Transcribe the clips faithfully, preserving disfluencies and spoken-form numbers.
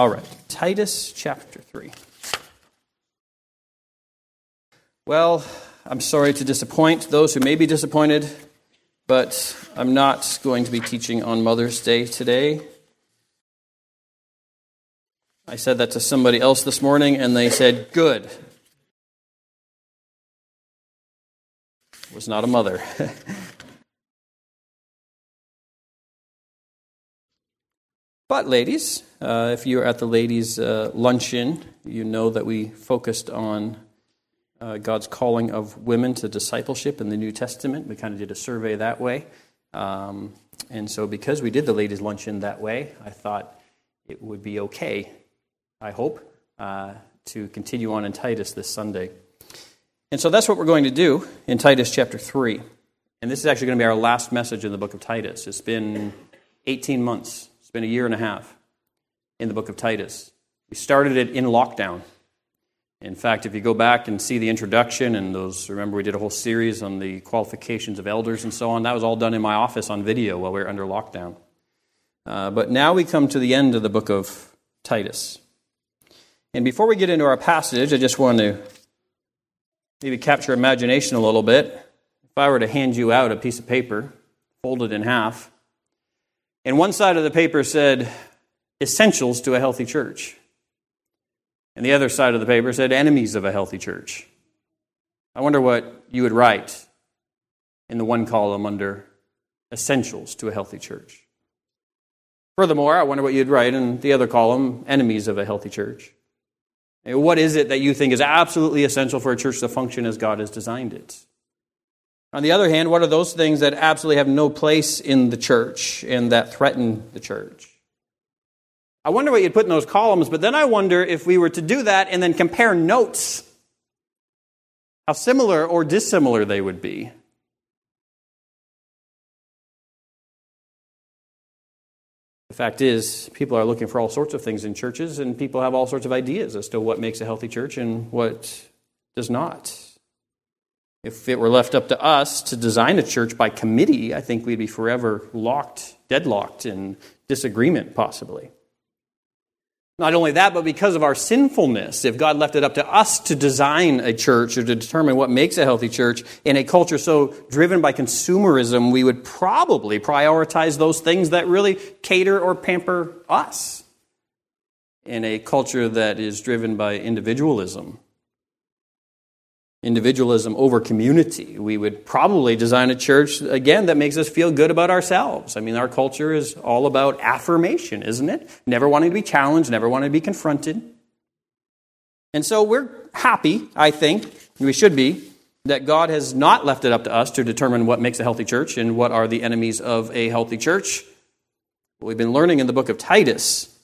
All right, Titus chapter three. Well, I'm sorry to disappoint those who may be disappointed, but I'm not going to be teaching on Mother's Day today. I said that to somebody else this morning, and they said, good. Was not a mother. But ladies, uh, if you're at the ladies' uh, luncheon, you know that we focused on uh, God's calling of women to discipleship in the New Testament. We kind of did a survey that way. Um, and so because we did the ladies' luncheon that way, I thought it would be okay, I hope, uh, to continue on in Titus this Sunday. And so that's what we're going to do in Titus chapter three. And this is actually going to be our last message in the book of Titus. It's been eighteen months. It's been a year and a half in the book of Titus. We started it in lockdown. In fact, if you go back and see the introduction and those, remember we did a whole series on the qualifications of elders and so on. That was all done in my office on video while we were under lockdown. Uh, but now we come to the end of the book of Titus. And before we get into our passage, I just want to maybe capture imagination a little bit. If I were to hand you out a piece of paper, folded in half, and one side of the paper said, essentials to a healthy church. And the other side of the paper said, enemies of a healthy church. I wonder what you would write in the one column under essentials to a healthy church. Furthermore, I wonder what you'd write in the other column, enemies of a healthy church. What is it that you think is absolutely essential for a church to function as God has designed it? On the other hand, what are those things that absolutely have no place in the church and that threaten the church? I wonder what you'd put in those columns, but then I wonder if we were to do that and then compare notes, how similar or dissimilar they would be. The fact is, people are looking for all sorts of things in churches, and people have all sorts of ideas as to what makes a healthy church and what does not. If it were left up to us to design a church by committee, I think we'd be forever locked, deadlocked in disagreement, possibly. Not only that, but because of our sinfulness, if God left it up to us to design a church or to determine what makes a healthy church, in a culture so driven by consumerism, we would probably prioritize those things that really cater or pamper us. In a culture that is driven by individualism, individualism over community, we would probably design a church, again, that makes us feel good about ourselves. I mean, our culture is all about affirmation, isn't it? Never wanting to be challenged, never wanting to be confronted. And so we're happy, I think, and we should be, that God has not left it up to us to determine what makes a healthy church and what are the enemies of a healthy church. What we've been learning in the book of Titus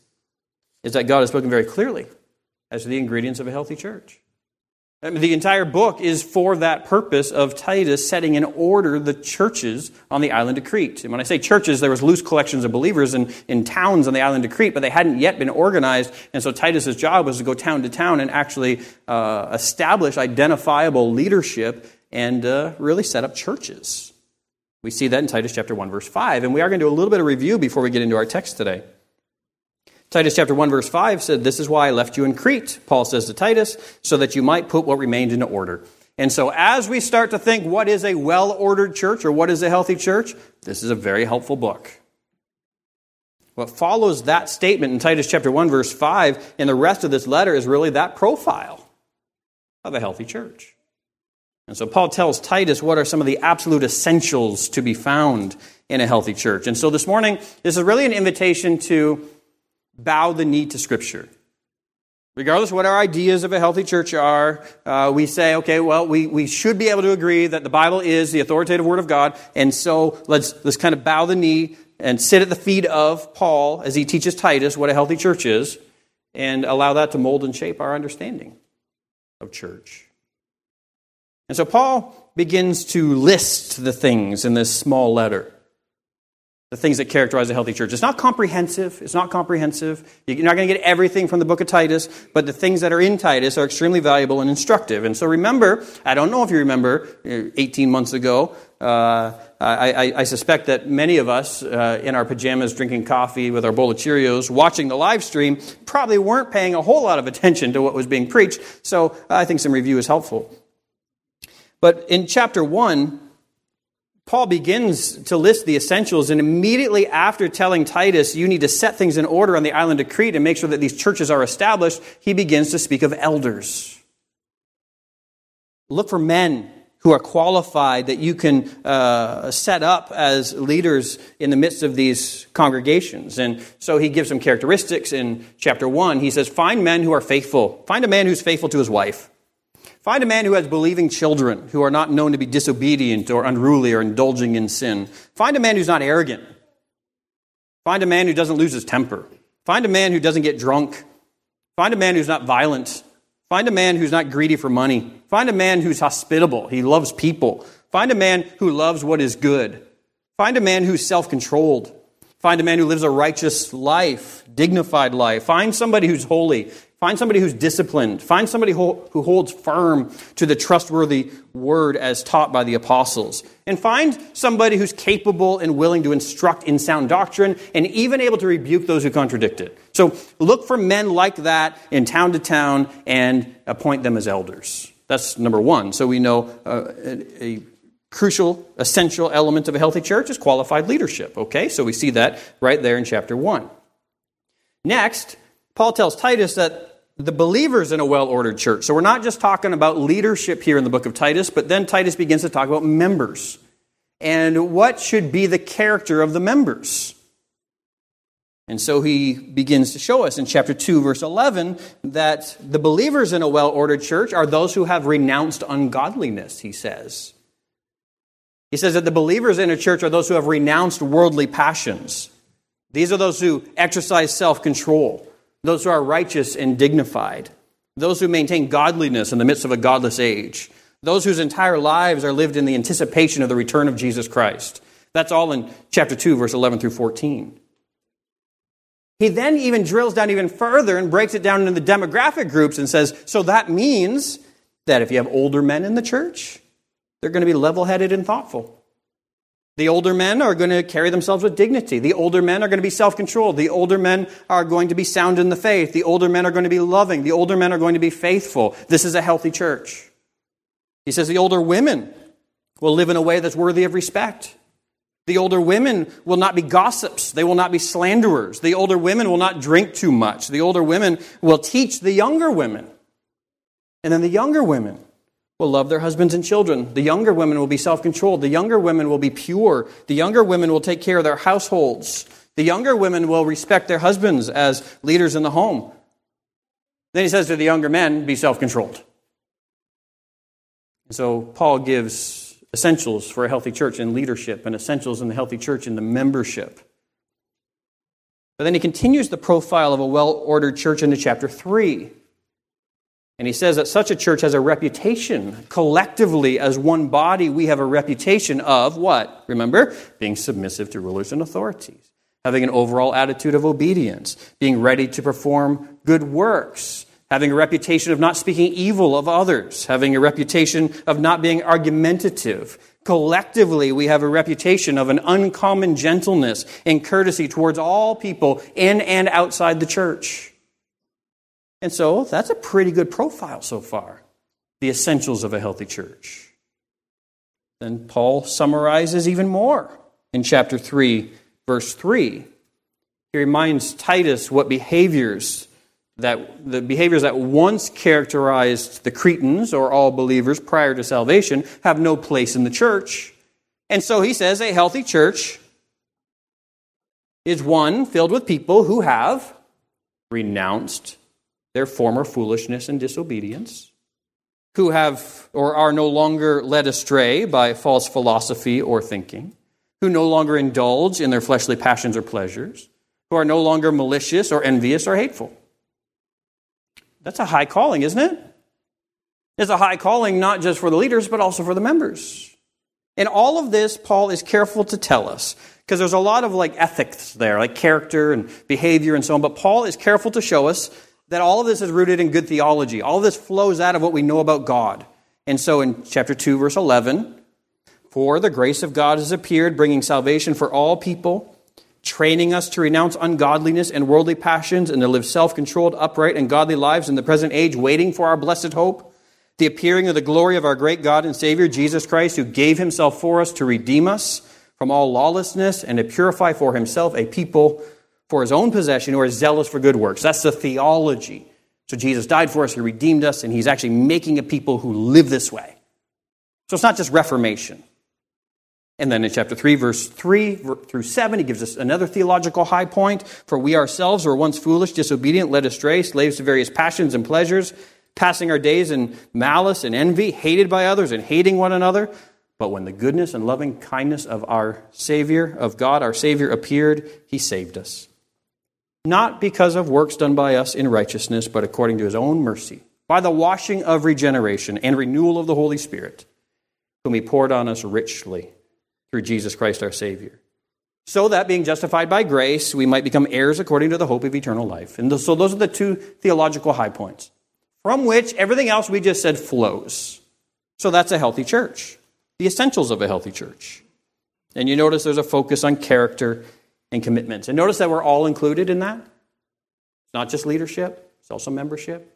is that God has spoken very clearly as to the ingredients of a healthy church. I mean, the entire book is for that purpose of Titus setting in order the churches on the island of Crete. And when I say churches, there was loose collections of believers in, in towns on the island of Crete, but they hadn't yet been organized. And so Titus's job was to go town to town and actually uh, establish identifiable leadership and uh, really set up churches. We see that in Titus chapter one, verse five. And we are going to do a little bit of review before we get into our text today. Titus chapter one, verse five said, this is why I left you in Crete, Paul says to Titus, so that you might put what remained into order. And so as we start to think what is a well-ordered church or what is a healthy church, this is a very helpful book. What follows that statement in Titus chapter one, verse five, and the rest of this letter is really that profile of a healthy church. And so Paul tells Titus what are some of the absolute essentials to be found in a healthy church. And so this morning, this is really an invitation to bow the knee to Scripture. Regardless of what our ideas of a healthy church are, uh, we say, okay, well, we, we should be able to agree that the Bible is the authoritative Word of God, and so let's, let's kind of bow the knee and sit at the feet of Paul as he teaches Titus what a healthy church is, and allow that to mold and shape our understanding of church. And so Paul begins to list the things in this small letter. The things that characterize a healthy church. It's not comprehensive. It's not comprehensive. You're not going to get everything from the book of Titus, but the things that are in Titus are extremely valuable and instructive. And so remember, I don't know if you remember eighteen months ago, Uh, I, I, I suspect that many of us uh, in our pajamas drinking coffee with our bowl of Cheerios watching the live stream probably weren't paying a whole lot of attention to what was being preached, so I think some review is helpful. But in chapter one, Paul begins to list the essentials, and immediately after telling Titus, you need to set things in order on the island of Crete and make sure that these churches are established, he begins to speak of elders. Look for men who are qualified that you can uh, set up as leaders in the midst of these congregations. And so he gives some characteristics in chapter one. He says, find men who are faithful. Find a man who's faithful to his wife. Find a man who has believing children who are not known to be disobedient or unruly or indulging in sin. Find a man who's not arrogant. Find a man who doesn't lose his temper. Find a man who doesn't get drunk. Find a man who's not violent. Find a man who's not greedy for money. Find a man who's hospitable. He loves people. Find a man who loves what is good. Find a man who's self-controlled. Find a man who lives a righteous life, dignified life. Find somebody who's holy. Find somebody who's disciplined. Find somebody who holds firm to the trustworthy word as taught by the apostles. And find somebody who's capable and willing to instruct in sound doctrine and even able to rebuke those who contradict it. So look for men like that in town to town and appoint them as elders. That's number one. So we know uh, a, a crucial, essential element of a healthy church is qualified leadership. Okay, so we see that right there in chapter one. Next, Paul tells Titus that the believers in a well-ordered church. So we're not just talking about leadership here in the book of Titus, but then Titus begins to talk about members. And what should be the character of the members? And so he begins to show us in chapter two, verse eleven, that the believers in a well-ordered church are those who have renounced ungodliness, he says. He says that the believers in a church are those who have renounced worldly passions. These are those who exercise self-control. Those who are righteous and dignified. Those who maintain godliness in the midst of a godless age. Those whose entire lives are lived in the anticipation of the return of Jesus Christ. That's all in chapter two, verse eleven through fourteen. He then even drills down even further and breaks it down into the demographic groups and says, so that means that if you have older men in the church, they're going to be level-headed and thoughtful. The older men are going to carry themselves with dignity. The older men are going to be self-controlled. The older men are going to be sound in the faith. The older men are going to be loving. The older men are going to be faithful. This is a healthy church. He says the older women will live in a way that's worthy of respect. The older women will not be gossips. They will not be slanderers. The older women will not drink too much. The older women will teach the younger women. And then the younger women will love their husbands and children. The younger women will be self-controlled. The younger women will be pure. The younger women will take care of their households. The younger women will respect their husbands as leaders in the home. Then he says to the younger men, be self-controlled. And so Paul gives essentials for a healthy church in leadership and essentials in the healthy church in the membership. But then he continues the profile of a well-ordered church into chapter three. And he says that such a church has a reputation. Collectively, as one body, we have a reputation of what? Remember? Being submissive to rulers and authorities. Having an overall attitude of obedience. Being ready to perform good works. Having a reputation of not speaking evil of others. Having a reputation of not being argumentative. Collectively, we have a reputation of an uncommon gentleness and courtesy towards all people in and outside the church. And so that's a pretty good profile so far, the essentials of a healthy church. Then Paul summarizes even more in chapter three, verse three. He reminds Titus what behaviors, that the behaviors that once characterized the Cretans or all believers prior to salvation have no place in the church. And so he says a healthy church is one filled with people who have renounced their former foolishness and disobedience, who have or are no longer led astray by false philosophy or thinking, who no longer indulge in their fleshly passions or pleasures, who are no longer malicious or envious or hateful. That's a high calling, isn't it? It's a high calling not just for the leaders, but also for the members. And all of this, Paul is careful to tell us, because there's a lot of like ethics there, like character and behavior and so on, but Paul is careful to show us that all of this is rooted in good theology. All of this flows out of what we know about God. And so in chapter two, verse eleven, For the grace of God has appeared, bringing salvation for all people, training us to renounce ungodliness and worldly passions and to live self-controlled, upright, and godly lives in the present age, waiting for our blessed hope, the appearing of the glory of our great God and Savior, Jesus Christ, who gave himself for us to redeem us from all lawlessness and to purify for himself a people for his own possession who are zealous for good works. That's the theology. So Jesus died for us, he redeemed us, and he's actually making a people who live this way. So it's not just reformation. And then in chapter three, verse three through seven, he gives us another theological high point. For we ourselves were once foolish, disobedient, led astray, slaves to various passions and pleasures, passing our days in malice and envy, hated by others and hating one another. But when the goodness and loving kindness of our Savior, of God, our Savior, appeared, he saved us. Not because of works done by us in righteousness, but according to his own mercy, by the washing of regeneration and renewal of the Holy Spirit, whom he poured on us richly through Jesus Christ our Savior. So that being justified by grace, we might become heirs according to the hope of eternal life. And so those are the two theological high points, from which everything else we just said flows. So that's a healthy church, the essentials of a healthy church. And you notice there's a focus on character and commitments. And notice that we're all included in that. It's not just leadership, it's also membership.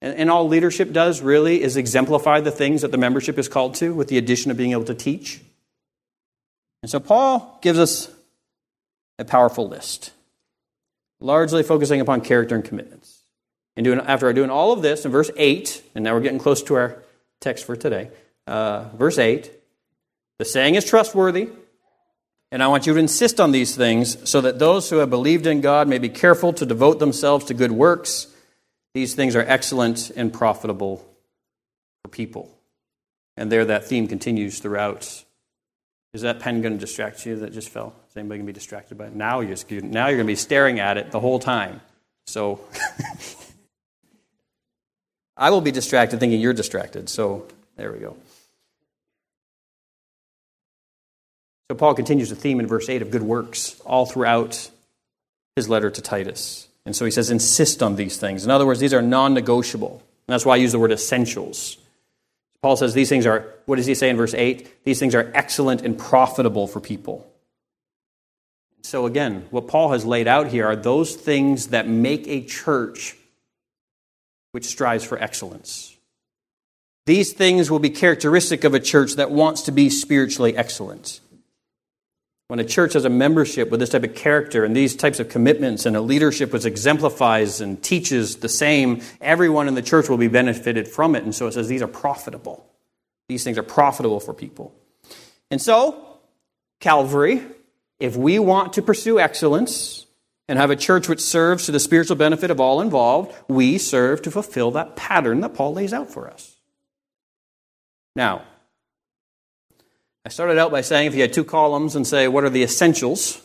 And, and all leadership does really is exemplify the things that the membership is called to, with the addition of being able to teach. And so Paul gives us a powerful list, largely focusing upon character and commitments. And doing, after doing all of this, in verse eight, and now we're getting close to our text for today, uh, verse eight, the saying is trustworthy, and I want you to insist on these things so that those who have believed in God may be careful to devote themselves to good works. These things are excellent and profitable for people. And there that theme continues throughout. Is that pen going to distract you that just fell? Is anybody going to be distracted by it? Now you're, now you're going to be staring at it the whole time. So I will be distracted thinking you're distracted. So there we go. So Paul continues the theme in verse eight of good works all throughout his letter to Titus. And so he says, insist on these things. In other words, these are non-negotiable. And that's why I use the word essentials. Paul says these things are, what does he say in verse eight? These things are excellent and profitable for people. So again, what Paul has laid out here are those things that make a church which strives for excellence. These things will be characteristic of a church that wants to be spiritually excellent. When a church has a membership with this type of character and these types of commitments and a leadership which exemplifies and teaches the same, everyone in the church will be benefited from it. And so it says these are profitable. These things are profitable for people. And so, Calvary, if we want to pursue excellence and have a church which serves to the spiritual benefit of all involved, we serve to fulfill that pattern that Paul lays out for us. Now, I started out by saying if you had two columns and say, what are the essentials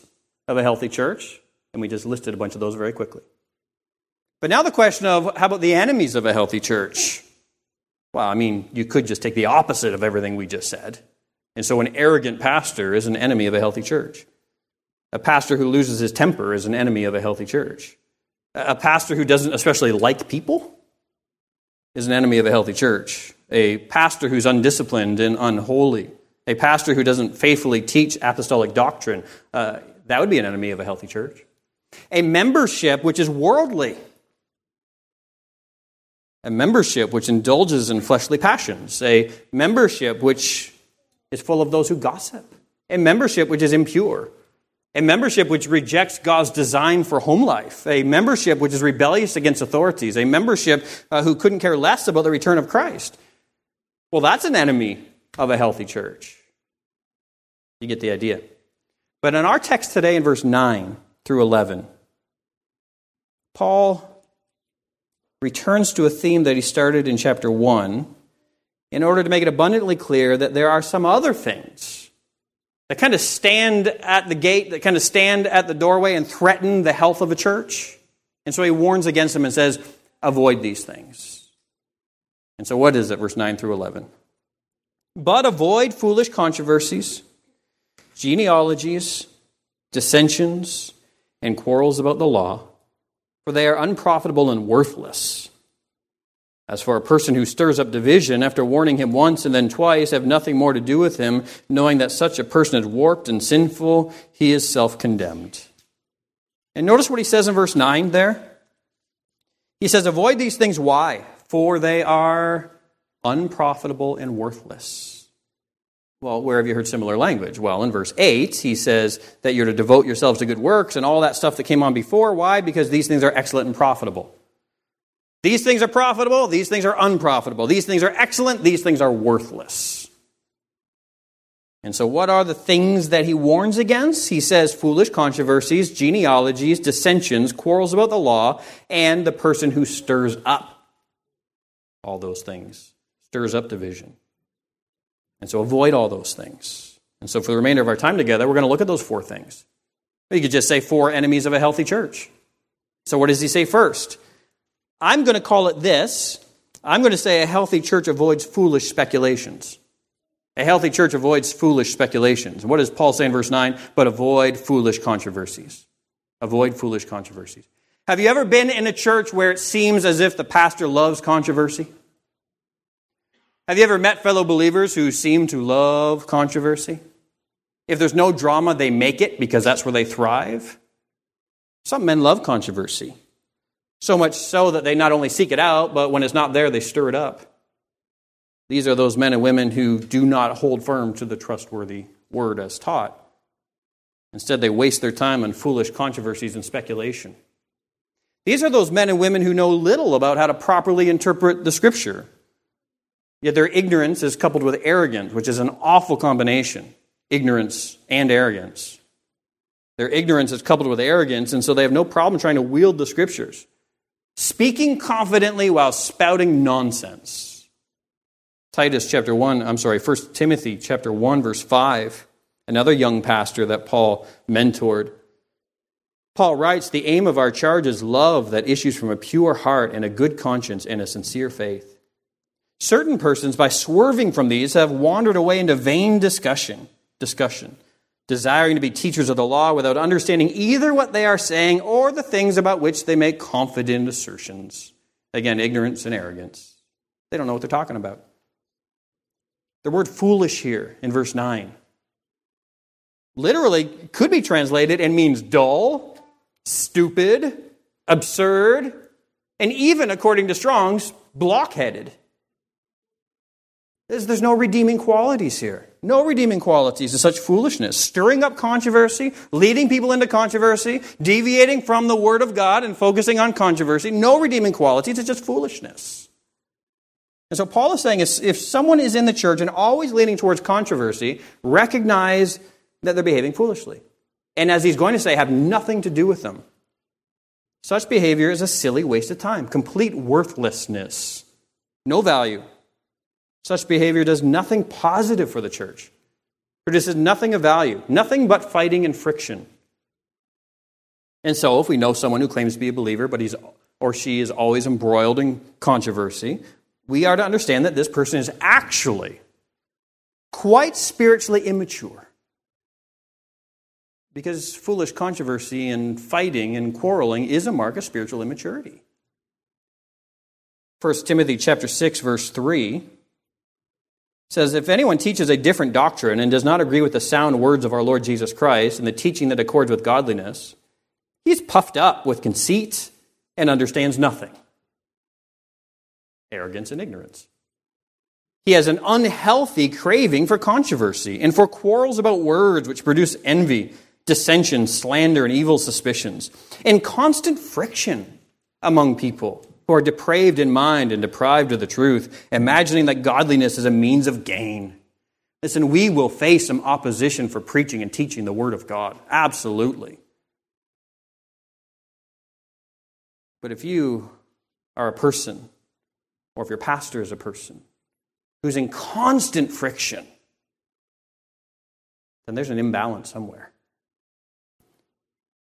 of a healthy church? And we just listed a bunch of those very quickly. But now the question of, how about the enemies of a healthy church? Well, I mean, you could just take the opposite of everything we just said. And so an arrogant pastor is an enemy of a healthy church. A pastor who loses his temper is an enemy of a healthy church. A pastor who doesn't especially like people is an enemy of a healthy church. A pastor who's undisciplined and unholy, a pastor who doesn't faithfully teach apostolic doctrine, uh, that would be an enemy of a healthy church. A membership which is worldly. A membership which indulges in fleshly passions. A membership which is full of those who gossip. A membership which is impure. A membership which rejects God's design for home life. A membership which is rebellious against authorities. A membership uh, who couldn't care less about the return of Christ. Well, that's an enemy of a healthy church. You get the idea. But in our text today in verse nine through eleven, Paul returns to a theme that he started in chapter one in order to make it abundantly clear that there are some other things that kind of stand at the gate, that kind of stand at the doorway and threaten the health of a church. And so he warns against them and says, avoid these things. And so what is it, verse nine through eleven? But avoid foolish controversies, genealogies, dissensions, and quarrels about the law, for they are unprofitable and worthless. As for a person who stirs up division, after warning him once and then twice, have nothing more to do with him, knowing that such a person is warped and sinful, he is self-condemned. And notice what he says in verse nine there. He says, avoid these things. Why? For they are unprofitable and worthless. Well, where have you heard similar language? Well, in verse eight, he says that you're to devote yourselves to good works and all that stuff that came on before. Why? Because these things are excellent and profitable. These things are profitable. These things are unprofitable. These things are excellent. These things are worthless. And so what are the things that he warns against? He says foolish controversies, genealogies, dissensions, quarrels about the law, and the person who stirs up all those things, stirs up division. And so avoid all those things. And so for the remainder of our time together, we're going to look at those four things. You could just say four enemies of a healthy church. So what does he say first? I'm going to call it this. I'm going to say a healthy church avoids foolish speculations. A healthy church avoids foolish speculations. What does Paul say in verse nine? But avoid foolish controversies. Avoid foolish controversies. Have you ever been in a church where it seems as if the pastor loves controversy? Have you ever met fellow believers who seem to love controversy? If there's no drama, they make it because that's where they thrive. Some men love controversy. So much so that they not only seek it out, but when it's not there, they stir it up. These are those men and women who do not hold firm to the trustworthy word as taught. Instead, they waste their time on foolish controversies and speculation. These are those men and women who know little about how to properly interpret the Scripture. Yet their ignorance is coupled with arrogance, which is an awful combination. Ignorance and arrogance. Their ignorance is coupled with arrogance, and so they have no problem trying to wield the Scriptures. Speaking confidently while spouting nonsense. Titus chapter one, I'm sorry, First Timothy chapter one, verse five, another young pastor that Paul mentored. Paul writes, the aim of our charge is love that issues from a pure heart and a good conscience and a sincere faith. Certain persons, by swerving from these, have wandered away into vain discussion, discussion, desiring to be teachers of the law without understanding either what they are saying or the things about which they make confident assertions. Again, ignorance and arrogance. They don't know what they're talking about. The word foolish here in verse nine literally could be translated and means dull, stupid, absurd, and even, according to Strong's, blockheaded. There's no redeeming qualities here. No redeeming qualities to such foolishness. Stirring up controversy, leading people into controversy, deviating from the Word of God and focusing on controversy. No redeeming qualities. It's just foolishness. And so Paul is saying if someone is in the church and always leaning towards controversy, recognize that they're behaving foolishly. And as he's going to say, have nothing to do with them. Such behavior is a silly waste of time. Complete worthlessness. No value. Such behavior does nothing positive for the church. Produces nothing of value, nothing but fighting and friction. And so if we know someone who claims to be a believer, but he's or she is always embroiled in controversy, we are to understand that this person is actually quite spiritually immature. Because foolish controversy and fighting and quarreling is a mark of spiritual immaturity. First Timothy chapter six, verse three says, if anyone teaches a different doctrine and does not agree with the sound words of our Lord Jesus Christ and the teaching that accords with godliness, he's puffed up with conceit and understands nothing. Arrogance and ignorance. He has an unhealthy craving for controversy and for quarrels about words which produce envy, dissension, slander, and evil suspicions, and constant friction among people who are depraved in mind and deprived of the truth, imagining that godliness is a means of gain. Listen, we will face some opposition for preaching and teaching the Word of God. Absolutely. But if you are a person, or if your pastor is a person, who's in constant friction, then there's an imbalance somewhere.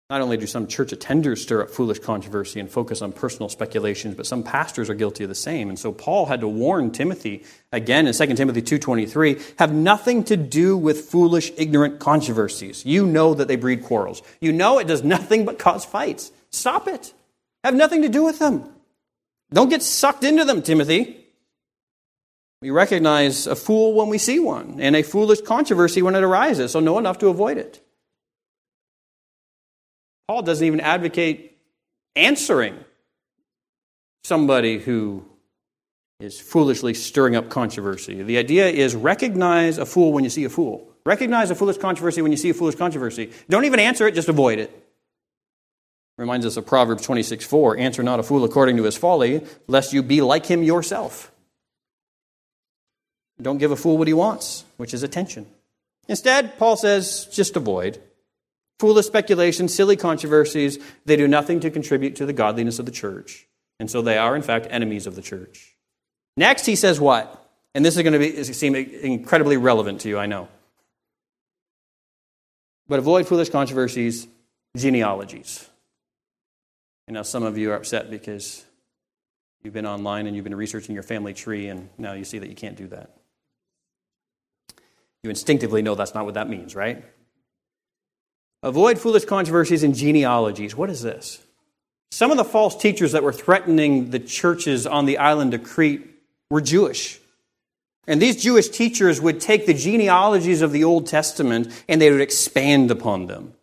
Not only do some church attenders stir up foolish controversy and focus on personal speculations, but some pastors are guilty of the same. And so Paul had to warn Timothy, again in Second Timothy two twenty-three, have nothing to do with foolish, ignorant controversies. You know that they breed quarrels. You know it does nothing but cause fights. Stop it. Have nothing to do with them. Don't get sucked into them, Timothy. We recognize a fool when we see one, and a foolish controversy when it arises, so know enough to avoid it. Paul doesn't even advocate answering somebody who is foolishly stirring up controversy. The idea is recognize a fool when you see a fool. Recognize a foolish controversy when you see a foolish controversy. Don't even answer it, just avoid it. Reminds us of Proverbs twenty-six four, answer not a fool according to his folly, lest you be like him yourself. Don't give a fool what he wants, which is attention. Instead, Paul says, just avoid. Foolish speculation, silly controversies, they do nothing to contribute to the godliness of the church. And so they are, in fact, enemies of the church. Next, he says what? And this is going to be, seem incredibly relevant to you, I know. But avoid foolish controversies, genealogies. And now some of you are upset because you've been online and you've been researching your family tree, and now you see that you can't do that. You instinctively know that's not what that means, right? Avoid foolish controversies and genealogies. What is this? Some of the false teachers that were threatening the churches on the island of Crete were Jewish. And these Jewish teachers would take the genealogies of the Old Testament and they would expand upon them.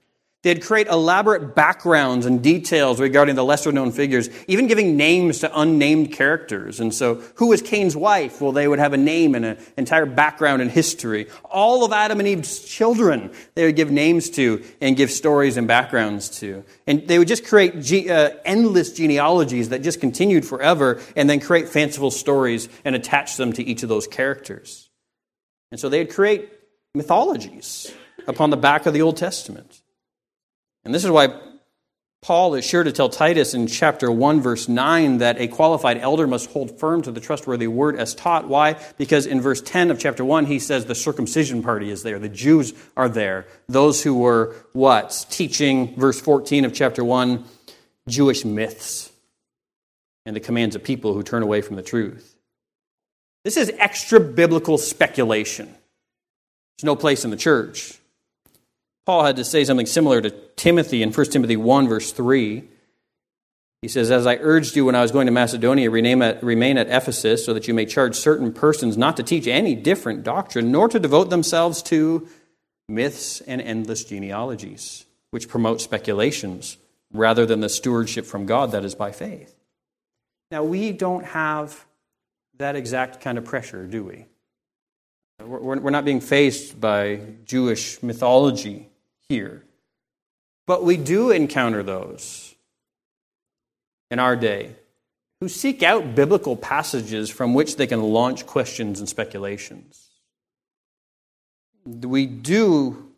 They'd create elaborate backgrounds and details regarding the lesser-known figures, even giving names to unnamed characters. And so, who was Cain's wife? Well, they would have a name and an entire background and history. All of Adam and Eve's children, they would give names to and give stories and backgrounds to. And they would just create ge- uh, endless genealogies that just continued forever, and then create fanciful stories and attach them to each of those characters. And so they'd create mythologies upon the back of the Old Testament. And this is why Paul is sure to tell Titus in chapter one, verse nine, that a qualified elder must hold firm to the trustworthy word as taught. Why? Because in verse ten of chapter one, he says the circumcision party is there. The Jews are there. Those who were, what? Teaching, verse fourteen of chapter one, Jewish myths and the commands of people who turn away from the truth. This is extra-biblical speculation. There's no place in the church. Paul had to say something similar to Timothy in First Timothy one, verse three. He says, as I urged you when I was going to Macedonia, remain at Ephesus, so that you may charge certain persons not to teach any different doctrine, nor to devote themselves to myths and endless genealogies, which promote speculations, rather than the stewardship from God that is by faith. Now, we don't have that exact kind of pressure, do we? We're not being faced by Jewish mythology here. But we do encounter those in our day who seek out biblical passages from which they can launch questions and speculations. We do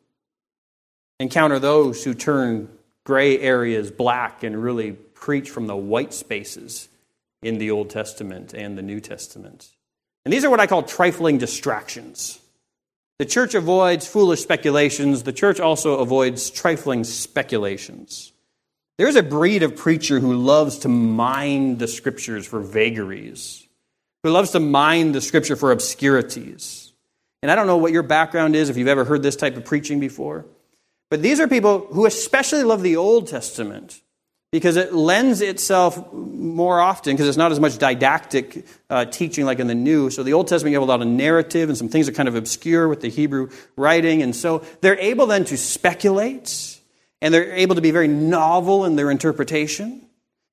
encounter those who turn gray areas black and really preach from the white spaces in the Old Testament and the New Testament. And these are what I call trifling distractions. The church avoids foolish speculations. The church also avoids trifling speculations. There's a breed of preacher who loves to mine the Scriptures for vagaries, who loves to mine the Scripture for obscurities. And I don't know what your background is, if you've ever heard this type of preaching before, but these are people who especially love the Old Testament because it lends itself more often, because it's not as much didactic uh, teaching like in the New. So the Old Testament, you have a lot of narrative and some things are kind of obscure with the Hebrew writing. And so they're able then to speculate, and they're able to be very novel in their interpretation.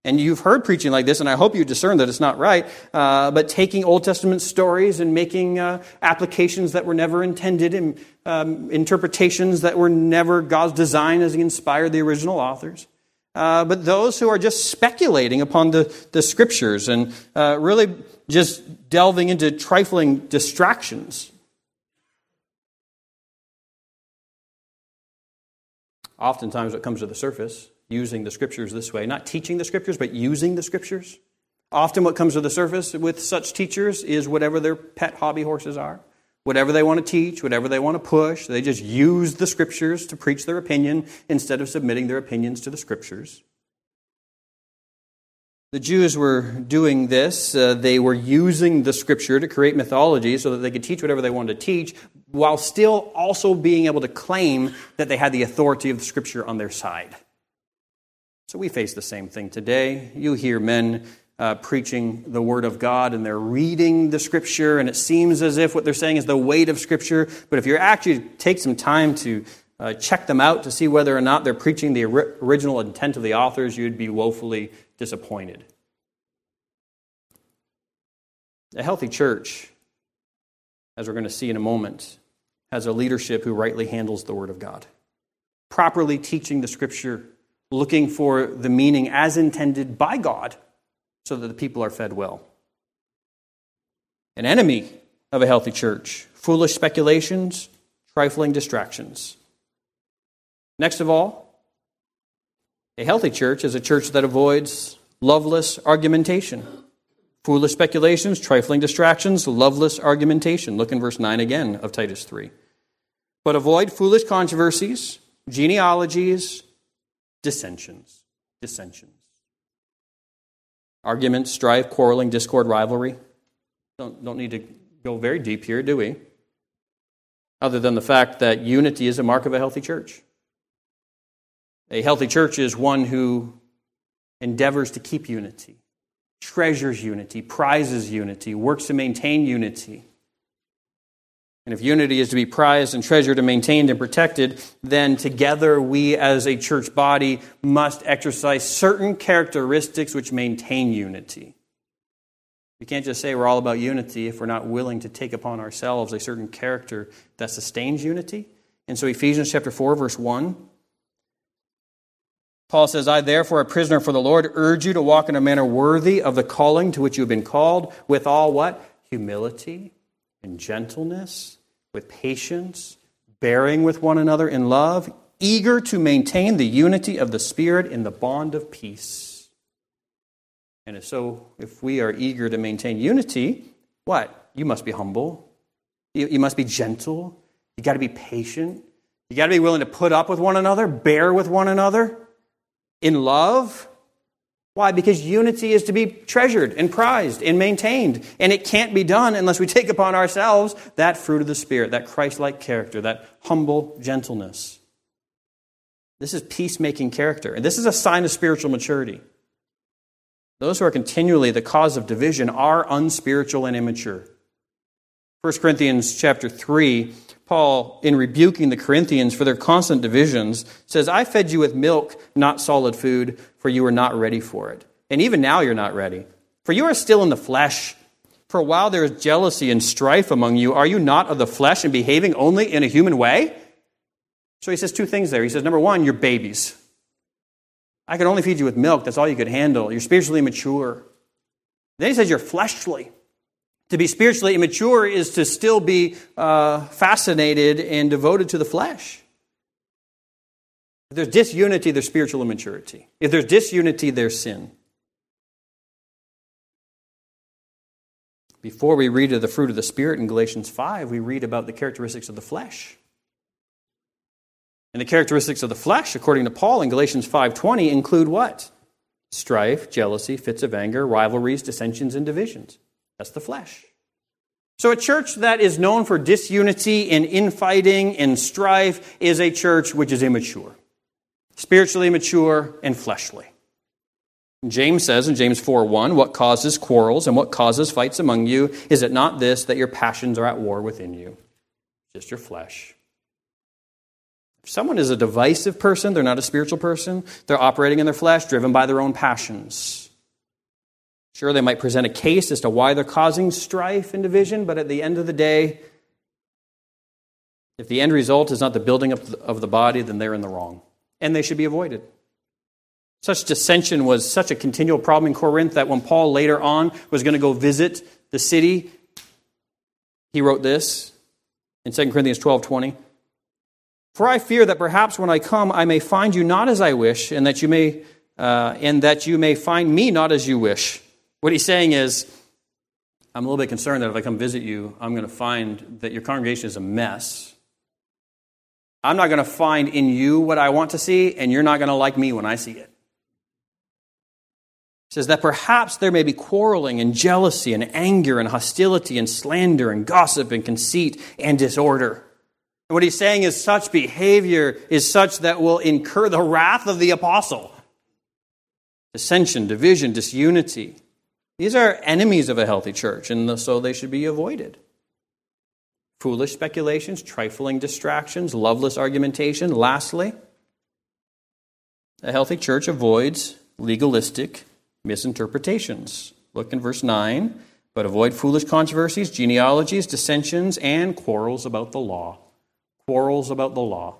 And you've heard preaching like this, and I hope you discern that it's not right, uh, but taking Old Testament stories and making uh, applications that were never intended, and um, interpretations that were never God's design as He inspired the original authors. Uh, but those who are just speculating upon the, the Scriptures and uh, really just delving into trifling distractions. Oftentimes what comes to the surface, using the Scriptures this way, not teaching the Scriptures, but using the Scriptures. Often what comes to the surface with such teachers is whatever their pet hobby horses are. Whatever they want to teach, whatever they want to push, they just use the Scriptures to preach their opinion instead of submitting their opinions to the Scriptures. The Jews were doing this. Uh, they were using the Scripture to create mythology so that they could teach whatever they wanted to teach, while still also being able to claim that they had the authority of the Scripture on their side. So we face the same thing today. You hear men uh, preaching the Word of God, and they're reading the Scripture, and it seems as if what they're saying is the weight of Scripture. But if you actually take some time to uh, check them out to see whether or not they're preaching the or- original intent of the authors, you'd be woefully disappointed. A healthy church, as we're going to see in a moment, has a leadership who rightly handles the Word of God, properly teaching the Scripture, looking for the meaning as intended by God so that the people are fed well. An enemy of a healthy church: foolish speculations, trifling distractions. Next of all, a healthy church is a church that avoids loveless argumentation. Foolish speculations, trifling distractions, loveless argumentation. Look in verse nine again of Titus three. But avoid foolish controversies, genealogies, dissensions. Dissensions. Arguments, strife, quarreling, discord, rivalry. Don't, don't need to go very deep here, do we? Other than the fact that unity is a mark of a healthy church. A healthy church is one who endeavors to keep unity, treasures unity, prizes unity, works to maintain unity. And if unity is to be prized and treasured and maintained and protected, then together we as a church body must exercise certain characteristics which maintain unity. We can't just say we're all about unity if we're not willing to take upon ourselves a certain character that sustains unity. And so Ephesians chapter four, verse one, Paul says, I therefore, a prisoner for the Lord, urge you to walk in a manner worthy of the calling to which you have been called, with all what? Humility and gentleness, with patience, bearing with one another in love, eager to maintain the unity of the Spirit in the bond of peace. And if so, if we are eager to maintain unity, what? You must be humble. You, you must be gentle. You got to be patient. You got to be willing to put up with one another, bear with one another. In love? Why? Because unity is to be treasured and prized and maintained. And it can't be done unless we take upon ourselves that fruit of the Spirit, that Christ-like character, that humble gentleness. This is peacemaking character. And this is a sign of spiritual maturity. Those who are continually the cause of division are unspiritual and immature. First Corinthians chapter three, Paul, in rebuking the Corinthians for their constant divisions, says, I fed you with milk, not solid food, for you were not ready for it. And even now you're not ready, for you are still in the flesh. For while there is jealousy and strife among you, are you not of the flesh and behaving only in a human way? So he says two things there. He says, number one, you're babies. I could only feed you with milk. That's all you could handle. You're spiritually immature. Then he says you're fleshly. To be spiritually immature is to still be uh, fascinated and devoted to the flesh. If there's disunity, there's spiritual immaturity. If there's disunity, there's sin. Before we read of the fruit of the Spirit in Galatians five, we read about the characteristics of the flesh. And the characteristics of the flesh, according to Paul in Galatians five twenty, include what? Strife, jealousy, fits of anger, rivalries, dissensions, and divisions. That's the flesh. So a church that is known for disunity and infighting and strife is a church which is immature, spiritually immature and fleshly. And James says in James four one, what causes quarrels and what causes fights among you? Is it not this, that your passions are at war within you? Just your flesh. If someone is a divisive person, they're not a spiritual person. They're operating in their flesh, driven by their own passions. Sure, they might present a case as to why they're causing strife and division, but at the end of the day, if the end result is not the building up of the body, then they're in the wrong, and they should be avoided. Such dissension was such a continual problem in Corinth that when Paul later on was going to go visit the city, he wrote this in Second Corinthians twelve twenty. For I fear that perhaps when I come, I may find you not as I wish, and that you may, uh, and that you may find me not as you wish. What he's saying is, I'm a little bit concerned that if I come visit you, I'm going to find that your congregation is a mess. I'm not going to find in you what I want to see, and you're not going to like me when I see it. He says that perhaps there may be quarreling and jealousy and anger and hostility and slander and gossip and conceit and disorder. And what he's saying is such behavior is such that will incur the wrath of the apostle. Dissension, division, disunity. These are enemies of a healthy church, and so they should be avoided. Foolish speculations, trifling distractions, loveless argumentation. Lastly, a healthy church avoids legalistic misinterpretations. Look in verse nine. But avoid foolish controversies, genealogies, dissensions, and quarrels about the law. Quarrels about the law.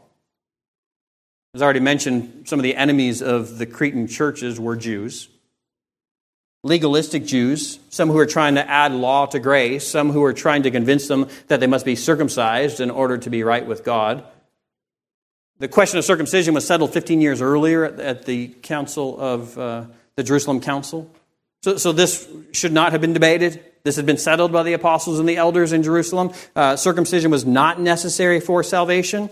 As I already mentioned, some of the enemies of the Cretan churches were Jews. Legalistic Jews, some who are trying to add law to grace, some who are trying to convince them that they must be circumcised in order to be right with God. The question of circumcision was settled fifteen years earlier at the Council of uh, the Jerusalem Council. So, so this should not have been debated. This had been settled by the apostles and the elders in Jerusalem. Uh, circumcision was not necessary for salvation.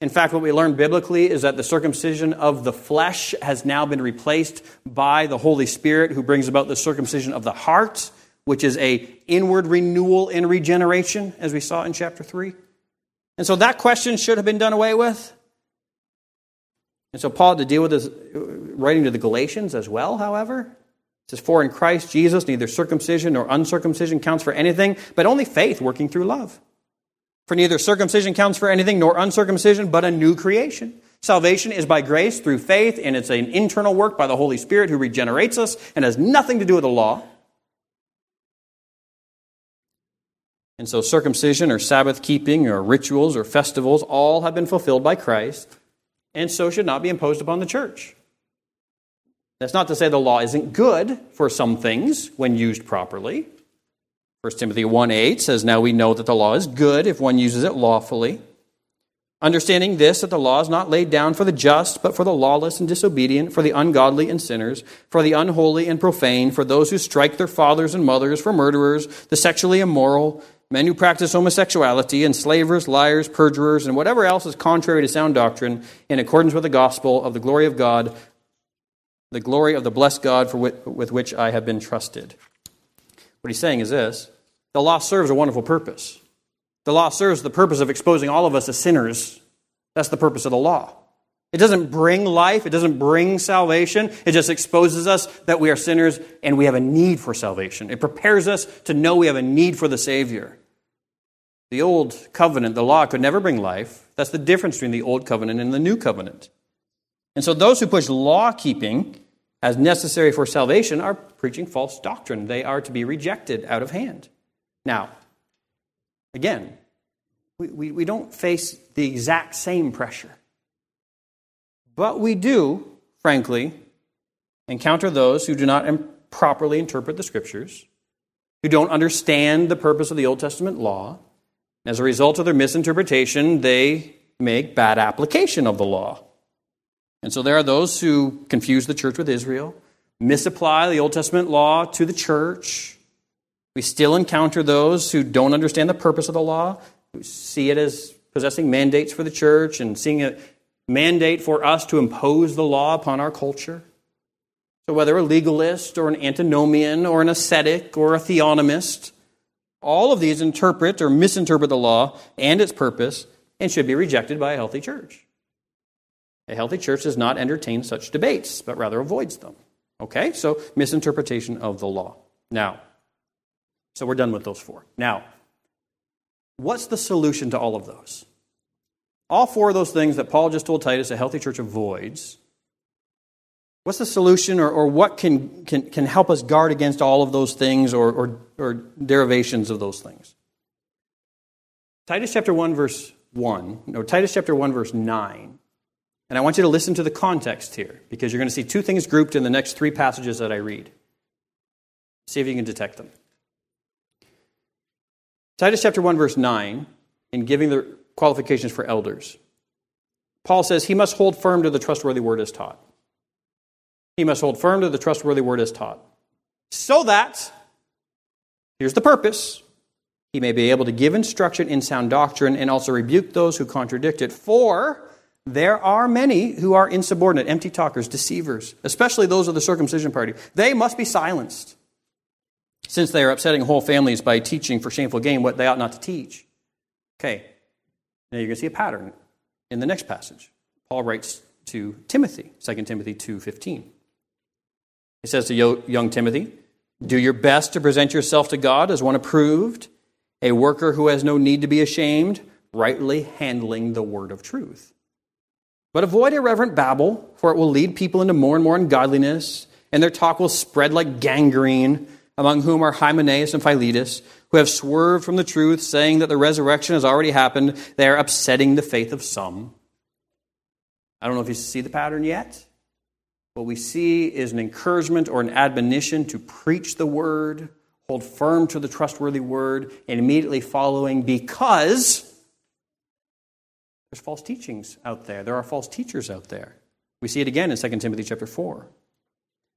In fact, what we learn biblically is that the circumcision of the flesh has now been replaced by the Holy Spirit, who brings about the circumcision of the heart, which is an inward renewal and regeneration, as we saw in chapter three. And so that question should have been done away with. And so Paul had to deal with this writing to the Galatians as well, however. It says, for in Christ Jesus, neither circumcision nor uncircumcision counts for anything, but only faith working through love. For neither circumcision counts for anything nor uncircumcision, but a new creation. Salvation is by grace through faith, and it's an internal work by the Holy Spirit who regenerates us and has nothing to do with the law. And so circumcision or Sabbath keeping or rituals or festivals all have been fulfilled by Christ, and so should not be imposed upon the church. That's not to say the law isn't good for some things when used properly. First Timothy one eight says, now we know that the law is good if one uses it lawfully. Understanding this, that the law is not laid down for the just, but for the lawless and disobedient, for the ungodly and sinners, for the unholy and profane, for those who strike their fathers and mothers, for murderers, the sexually immoral, men who practice homosexuality, enslavers, liars, perjurers, and whatever else is contrary to sound doctrine, in accordance with the gospel of the glory of God, the glory of the blessed God for with, with which I have been trusted. What he's saying is this: the law serves a wonderful purpose. The law serves the purpose of exposing all of us as sinners. That's the purpose of the law. It doesn't bring life. It doesn't bring salvation. It just exposes us that we are sinners and we have a need for salvation. It prepares us to know we have a need for the Savior. The old covenant, the law, could never bring life. That's the difference between the old covenant and the new covenant. And so those who push law-keeping as necessary for salvation are preaching false doctrine. They are to be rejected out of hand. Now, again, we, we, we don't face the exact same pressure. But we do, frankly, encounter those who do not properly interpret the Scriptures, who don't understand the purpose of the Old Testament law. And as a result of their misinterpretation, they make bad application of the law. And so there are those who confuse the church with Israel, misapply the Old Testament law to the church. We still encounter those who don't understand the purpose of the law, who see it as possessing mandates for the church and seeing a mandate for us to impose the law upon our culture. So whether a legalist or an antinomian or an ascetic or a theonomist, all of these interpret or misinterpret the law and its purpose and should be rejected by a healthy church. A healthy church does not entertain such debates, but rather avoids them. Okay, so misinterpretation of the law. Now, so we're done with those four. Now, what's the solution to all of those? All four of those things that Paul just told Titus a healthy church avoids, what's the solution or, or what can, can, can help us guard against all of those things or, or, or derivations of those things? Titus chapter one, verse one, no, Titus chapter one, verse nine. And I want you to listen to the context here, because you're going to see two things grouped in the next three passages that I read. See if you can detect them. Titus chapter one, verse nine, in giving the qualifications for elders, Paul says, he must hold firm to the trustworthy word as taught. He must hold firm to the trustworthy word as taught. So that, here's the purpose, he may be able to give instruction in sound doctrine and also rebuke those who contradict it. For there are many who are insubordinate, empty talkers, deceivers, especially those of the circumcision party. They must be silenced, since they are upsetting whole families by teaching for shameful gain what they ought not to teach. Okay, now you're going to see a pattern in the next passage. Paul writes to Timothy, Second Timothy two fifteen. He says to young Timothy, Do your best to present yourself to God as one approved, a worker who has no need to be ashamed, rightly handling the word of truth. But avoid irreverent babble, for it will lead people into more and more ungodliness, and their talk will spread like gangrene, among whom are Hymenaeus and Philetus, who have swerved from the truth, saying that the resurrection has already happened. They are upsetting the faith of some. I don't know if you see the pattern yet. What we see is an encouragement or an admonition to preach the word, hold firm to the trustworthy word, and immediately following, because there's false teachings out there. There are false teachers out there. We see it again in Second Timothy chapter four.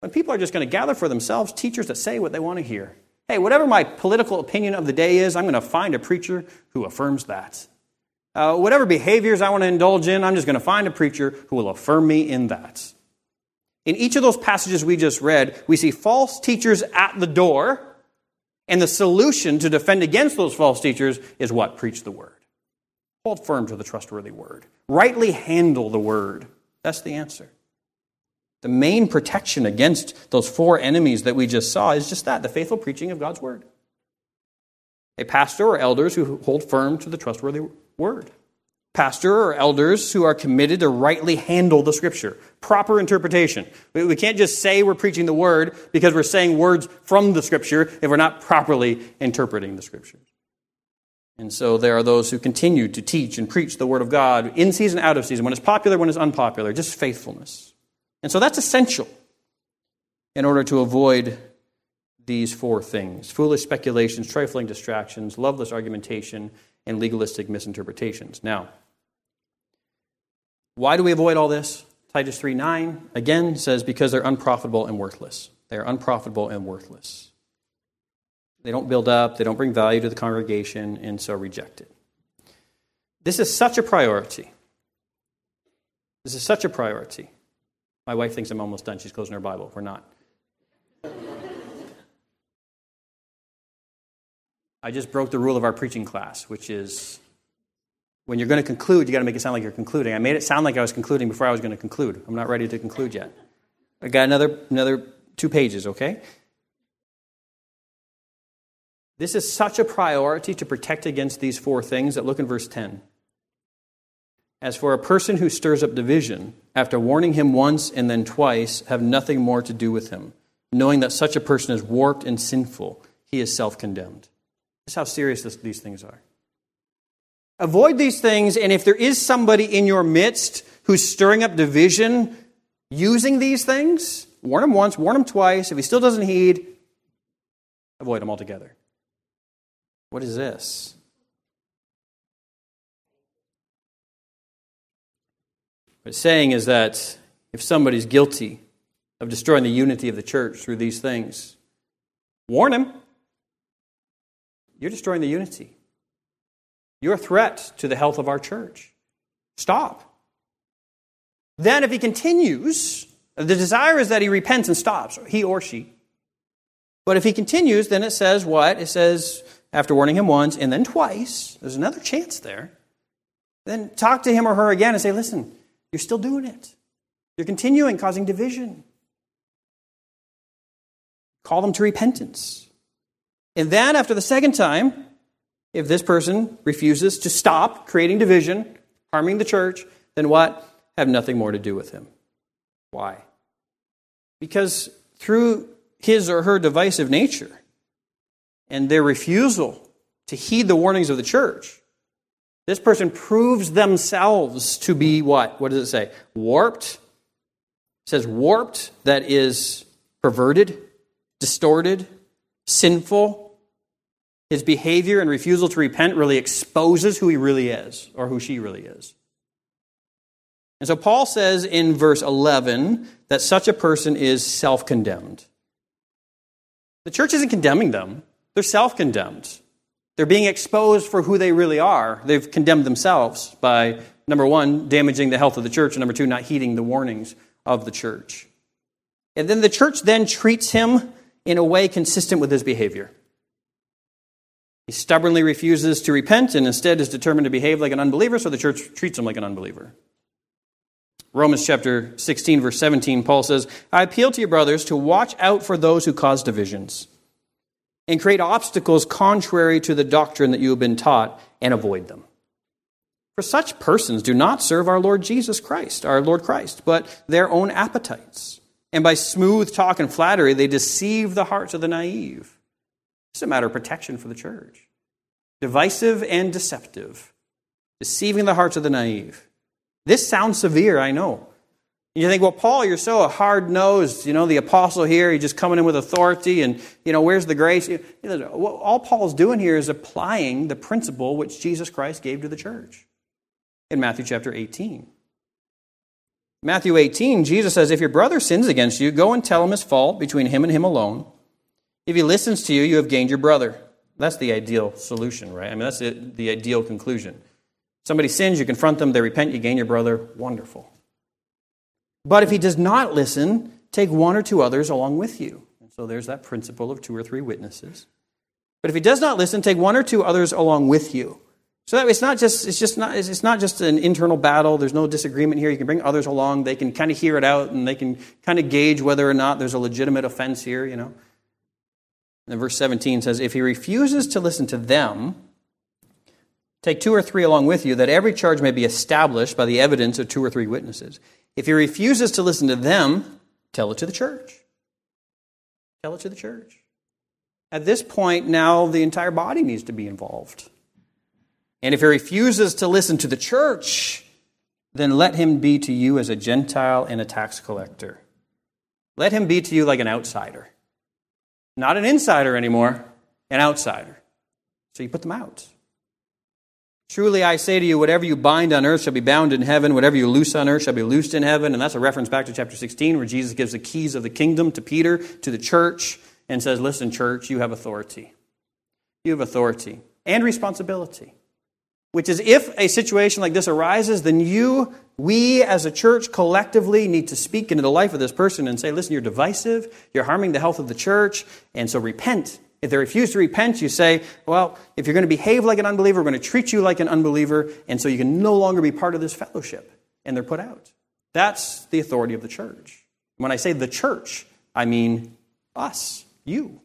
when people are just going to gather for themselves teachers that say what they want to hear. Hey, whatever my political opinion of the day is, I'm going to find a preacher who affirms that. Uh, whatever behaviors I want to indulge in, I'm just going to find a preacher who will affirm me in that. In each of those passages we just read, we see false teachers at the door, and the solution to defend against those false teachers is what? Preach the word. Hold firm to the trustworthy word. Rightly handle the word. That's the answer. The main protection against those four enemies that we just saw is just that, the faithful preaching of God's word. A pastor or elders who hold firm to the trustworthy word. Pastor or elders who are committed to rightly handle the scripture. Proper interpretation. We can't just say we're preaching the word because we're saying words from the scripture if we're not properly interpreting the scriptures. And so there are those who continue to teach and preach the word of God in season, out of season, when it's popular, when it's unpopular, just faithfulness. And so that's essential in order to avoid these four things: foolish speculations, trifling distractions, loveless argumentation, and legalistic misinterpretations. Now, why do we avoid all this? Titus three nine, again, says because they're unprofitable and worthless. They are unprofitable and worthless. They don't build up, they don't bring value to the congregation, and so reject it. This is such a priority. This is such a priority. My wife thinks I'm almost done. She's closing her Bible. We're not. I just broke the rule of our preaching class, which is when you're going to conclude, you got to make it sound like you're concluding. I made it sound like I was concluding before I was going to conclude. I'm not ready to conclude yet. I got another another two pages, okay? This is such a priority to protect against these four things that look in verse ten. As for a person who stirs up division, after warning him once and then twice, have nothing more to do with him, knowing that such a person is warped and sinful. He is self-condemned. That's how serious this, these things are. Avoid these things, and if there is somebody in your midst who's stirring up division using these things, warn him once, warn him twice. If he still doesn't heed, avoid him altogether. What is this? What it's saying is that if somebody's guilty of destroying the unity of the church through these things, warn him. You're destroying the unity. You're a threat to the health of our church. Stop. Then if he continues, the desire is that he repents and stops, he or she. But if he continues, then it says what? It says, after warning him once and then twice, there's another chance there. Then talk to him or her again and say, listen, you're still doing it. You're continuing, causing division. Call them to repentance. And then after the second time, if this person refuses to stop creating division, harming the church, then what? Have nothing more to do with him. Why? Because through his or her divisive nature and their refusal to heed the warnings of the church, this person proves themselves to be what? What does it say? Warped. It says warped, that is perverted, distorted, sinful. His behavior and refusal to repent really exposes who he really is, or who she really is. And so Paul says in verse eleven that such a person is self-condemned. The church isn't condemning them. They're self-condemned. They're being exposed for who they really are. They've condemned themselves by, number one, damaging the health of the church, and number two, not heeding the warnings of the church. And then the church then treats him in a way consistent with his behavior. He stubbornly refuses to repent and instead is determined to behave like an unbeliever, so the church treats him like an unbeliever. Romans chapter sixteen, verse seventeen, Paul says, I appeal to you, brothers, to watch out for those who cause divisions and create obstacles contrary to the doctrine that you have been taught, and avoid them. For such persons do not serve our Lord Jesus Christ, our Lord Christ, but their own appetites. And by smooth talk and flattery, they deceive the hearts of the naive. It's a matter of protection for the church. Divisive and deceptive, deceiving the hearts of the naive. This sounds severe, I know. You think, well, Paul, you're so hard-nosed, you know, the apostle here, you're just coming in with authority, and, you know, where's the grace? All Paul's doing here is applying the principle which Jesus Christ gave to the church in Matthew chapter eighteen. Matthew eighteen, Jesus says, if your brother sins against you, go and tell him his fault between him and him alone. If he listens to you, you have gained your brother. That's the ideal solution, right? I mean, that's the, the ideal conclusion. Somebody sins, you confront them, they repent, you gain your brother. Wonderful. But if he does not listen, take one or two others along with you. And so there's that principle of two or three witnesses. But if he does not listen, take one or two others along with you. So that way, it's not just it's just not it's not just an internal battle. There's no disagreement here. You can bring others along. They can kind of hear it out, and they can kind of gauge whether or not there's a legitimate offense here, you know. And verse seventeen says, if he refuses to listen to them, take two or three along with you, that every charge may be established by the evidence of two or three witnesses. If he refuses to listen to them, tell it to the church. Tell it to the church. At this point, now the entire body needs to be involved. And if he refuses to listen to the church, then let him be to you as a Gentile and a tax collector. Let him be to you like an outsider. Not an insider anymore, an outsider. So you put them out. Truly I say to you, whatever you bind on earth shall be bound in heaven, whatever you loose on earth shall be loosed in heaven. And that's a reference back to chapter sixteen, where Jesus gives the keys of the kingdom to Peter, to the church, and says, listen, church, you have authority. You have authority and responsibility, which is if a situation like this arises, then you, we as a church collectively need to speak into the life of this person and say, listen, you're divisive, you're harming the health of the church, and so repent. If they refuse to repent, you say, well, if you're going to behave like an unbeliever, we're going to treat you like an unbeliever, and so you can no longer be part of this fellowship. And they're put out. That's the authority of the church. When I say the church, I mean us, you.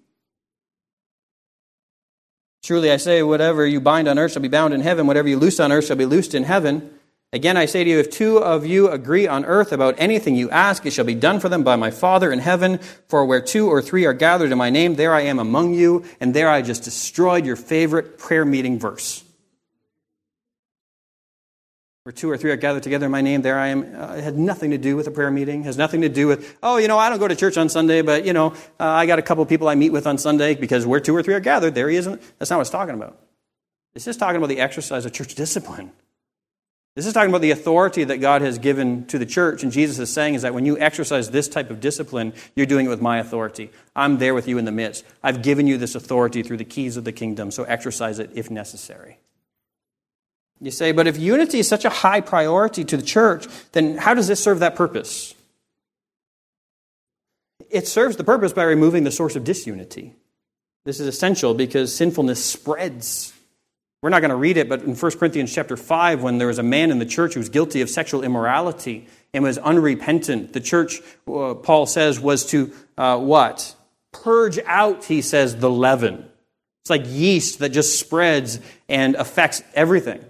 Truly I say, whatever you bind on earth shall be bound in heaven, whatever you loose on earth shall be loosed in heaven. Again I say to you, if two of you agree on earth about anything you ask, it shall be done for them by my Father in heaven. For where two or three are gathered in my name, there I am among you. And there I just destroyed your favorite prayer meeting verse. Where two or three are gathered together in my name, there I am. Uh, it had nothing to do with a prayer meeting. It has nothing to do with, oh, you know, I don't go to church on Sunday, but, you know, uh, I got a couple people I meet with on Sunday because where two or three are gathered, there he isn't. That's not what it's talking about. This is talking about the exercise of church discipline. This is talking about the authority that God has given to the church, and Jesus is saying is that when you exercise this type of discipline, you're doing it with my authority. I'm there with you in the midst. I've given you this authority through the keys of the kingdom, so exercise it if necessary. You say, but if unity is such a high priority to the church, then how does this serve that purpose? It serves the purpose by removing the source of disunity. This is essential because sinfulness spreads. We're not going to read it, but in First Corinthians chapter five, when there was a man in the church who was guilty of sexual immorality and was unrepentant, the church, uh, Paul says, was to uh, what? Purge out, he says, the leaven. It's like yeast that just spreads and affects everything.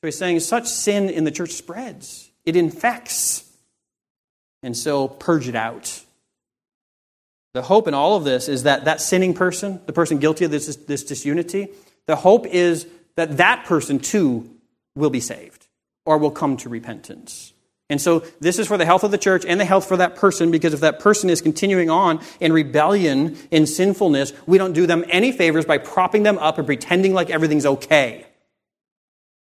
So he's saying such sin in the church spreads. It infects. And so purge it out. The hope in all of this is that that sinning person, the person guilty of this, this disunity, the hope is that that person, too, will be saved or will come to repentance. And so this is for the health of the church and the health for that person, because if that person is continuing on in rebellion, in sinfulness, we don't do them any favors by propping them up and pretending like everything's okay.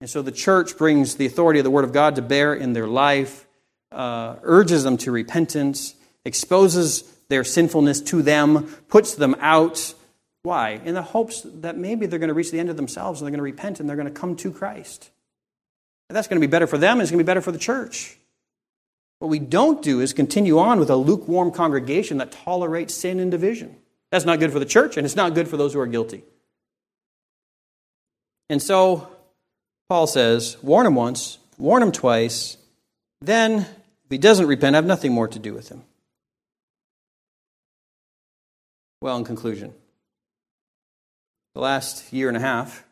And so the church brings the authority of the Word of God to bear in their life, uh, urges them to repentance, exposes their sinfulness to them, puts them out. Why? In the hopes that maybe they're going to reach the end of themselves and they're going to repent and they're going to come to Christ. And that's going to be better for them and it's going to be better for the church. What we don't do is continue on with a lukewarm congregation that tolerates sin and division. That's not good for the church, and it's not good for those who are guilty. And so, Paul says, warn him once, warn him twice, then, if he doesn't repent, I have nothing more to do with him. Well, in conclusion, the last year and a half,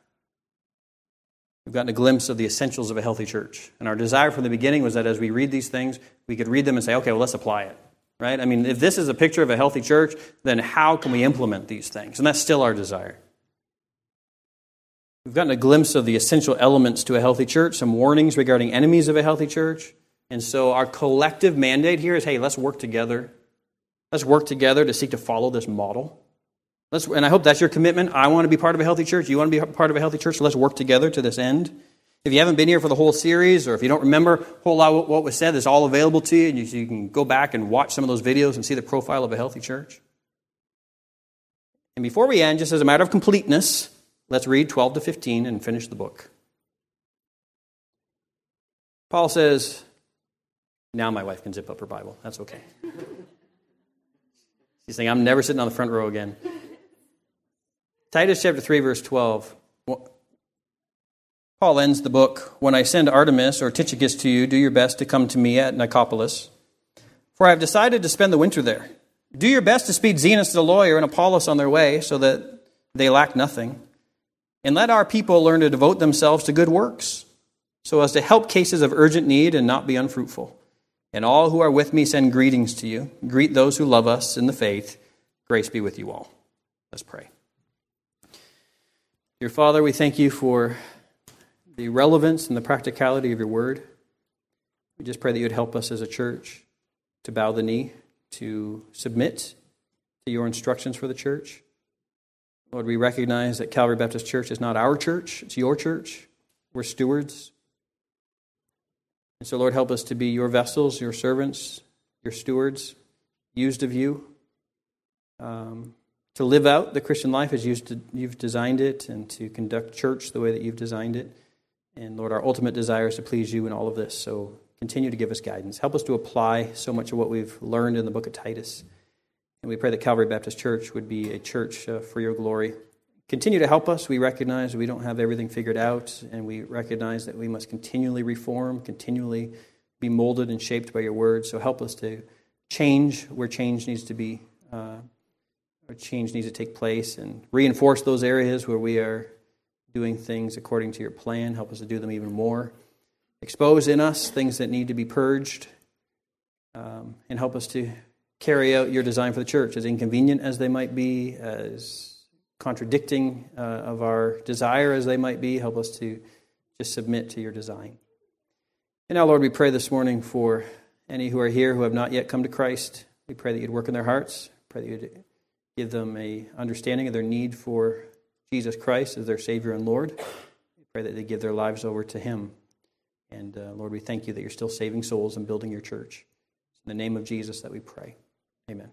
we've gotten a glimpse of the essentials of a healthy church. And our desire from the beginning was that as we read these things, we could read them and say, okay, well, let's apply it. Right? I mean, if this is a picture of a healthy church, then how can we implement these things? And that's still our desire. We've gotten a glimpse of the essential elements to a healthy church, some warnings regarding enemies of a healthy church. And so our collective mandate here is, hey, let's work together. Let's work together to seek to follow this model. Let's, and I hope that's your commitment. I want to be part of a healthy church. You want to be part of a healthy church. So let's work together to this end. If you haven't been here for the whole series, or if you don't remember a whole lot of what was said, it's all available to you, and you, you can go back and watch some of those videos and see the profile of a healthy church. And before we end, just as a matter of completeness, let's read twelve to fifteen and finish the book. Paul says, now my wife can zip up her Bible. That's okay. She's saying, I'm never sitting on the front row again. Titus chapter three, verse twelve. Paul ends the book, when I send Artemis or Tychicus to you, do your best to come to me at Nicopolis, for I have decided to spend the winter there. Do your best to speed Zenas the lawyer and Apollos on their way, so that they lack nothing. And let our people learn to devote themselves to good works, so as to help cases of urgent need and not be unfruitful. And all who are with me send greetings to you. Greet those who love us in the faith. Grace be with you all. Let's pray. Dear Father, we thank you for the relevance and the practicality of your word. We just pray that you would help us as a church to bow the knee, to submit to your instructions for the church. Lord, we recognize that Calvary Baptist Church is not our church, it's your church. We're stewards. And so, Lord, help us to be your vessels, your servants, your stewards, used of you, um, to live out the Christian life as you've designed it and to conduct church the way that you've designed it. And Lord, our ultimate desire is to please you in all of this, so continue to give us guidance. Help us to apply so much of what we've learned in the book of Titus. And we pray that Calvary Baptist Church would be a church uh, for your glory. Continue to help us. We recognize we don't have everything figured out, and we recognize that we must continually reform, continually be molded and shaped by your word. So help us to change where change needs to be, uh, where change needs to take place, and reinforce those areas where we are doing things according to your plan. Help us to do them even more. Expose in us things that need to be purged, um, and help us to carry out your design for the church, as inconvenient as they might be, as contradicting uh, of our desire as they might be. Help us to just submit to your design. And now, Lord, we pray this morning for any who are here who have not yet come to Christ. We pray that you'd work in their hearts. Pray that you'd give them a understanding of their need for Jesus Christ as their Savior and Lord. We pray that they give their lives over to him. And uh, Lord, we thank you that you're still saving souls and building your church. It's in the name of Jesus that we pray. Amen.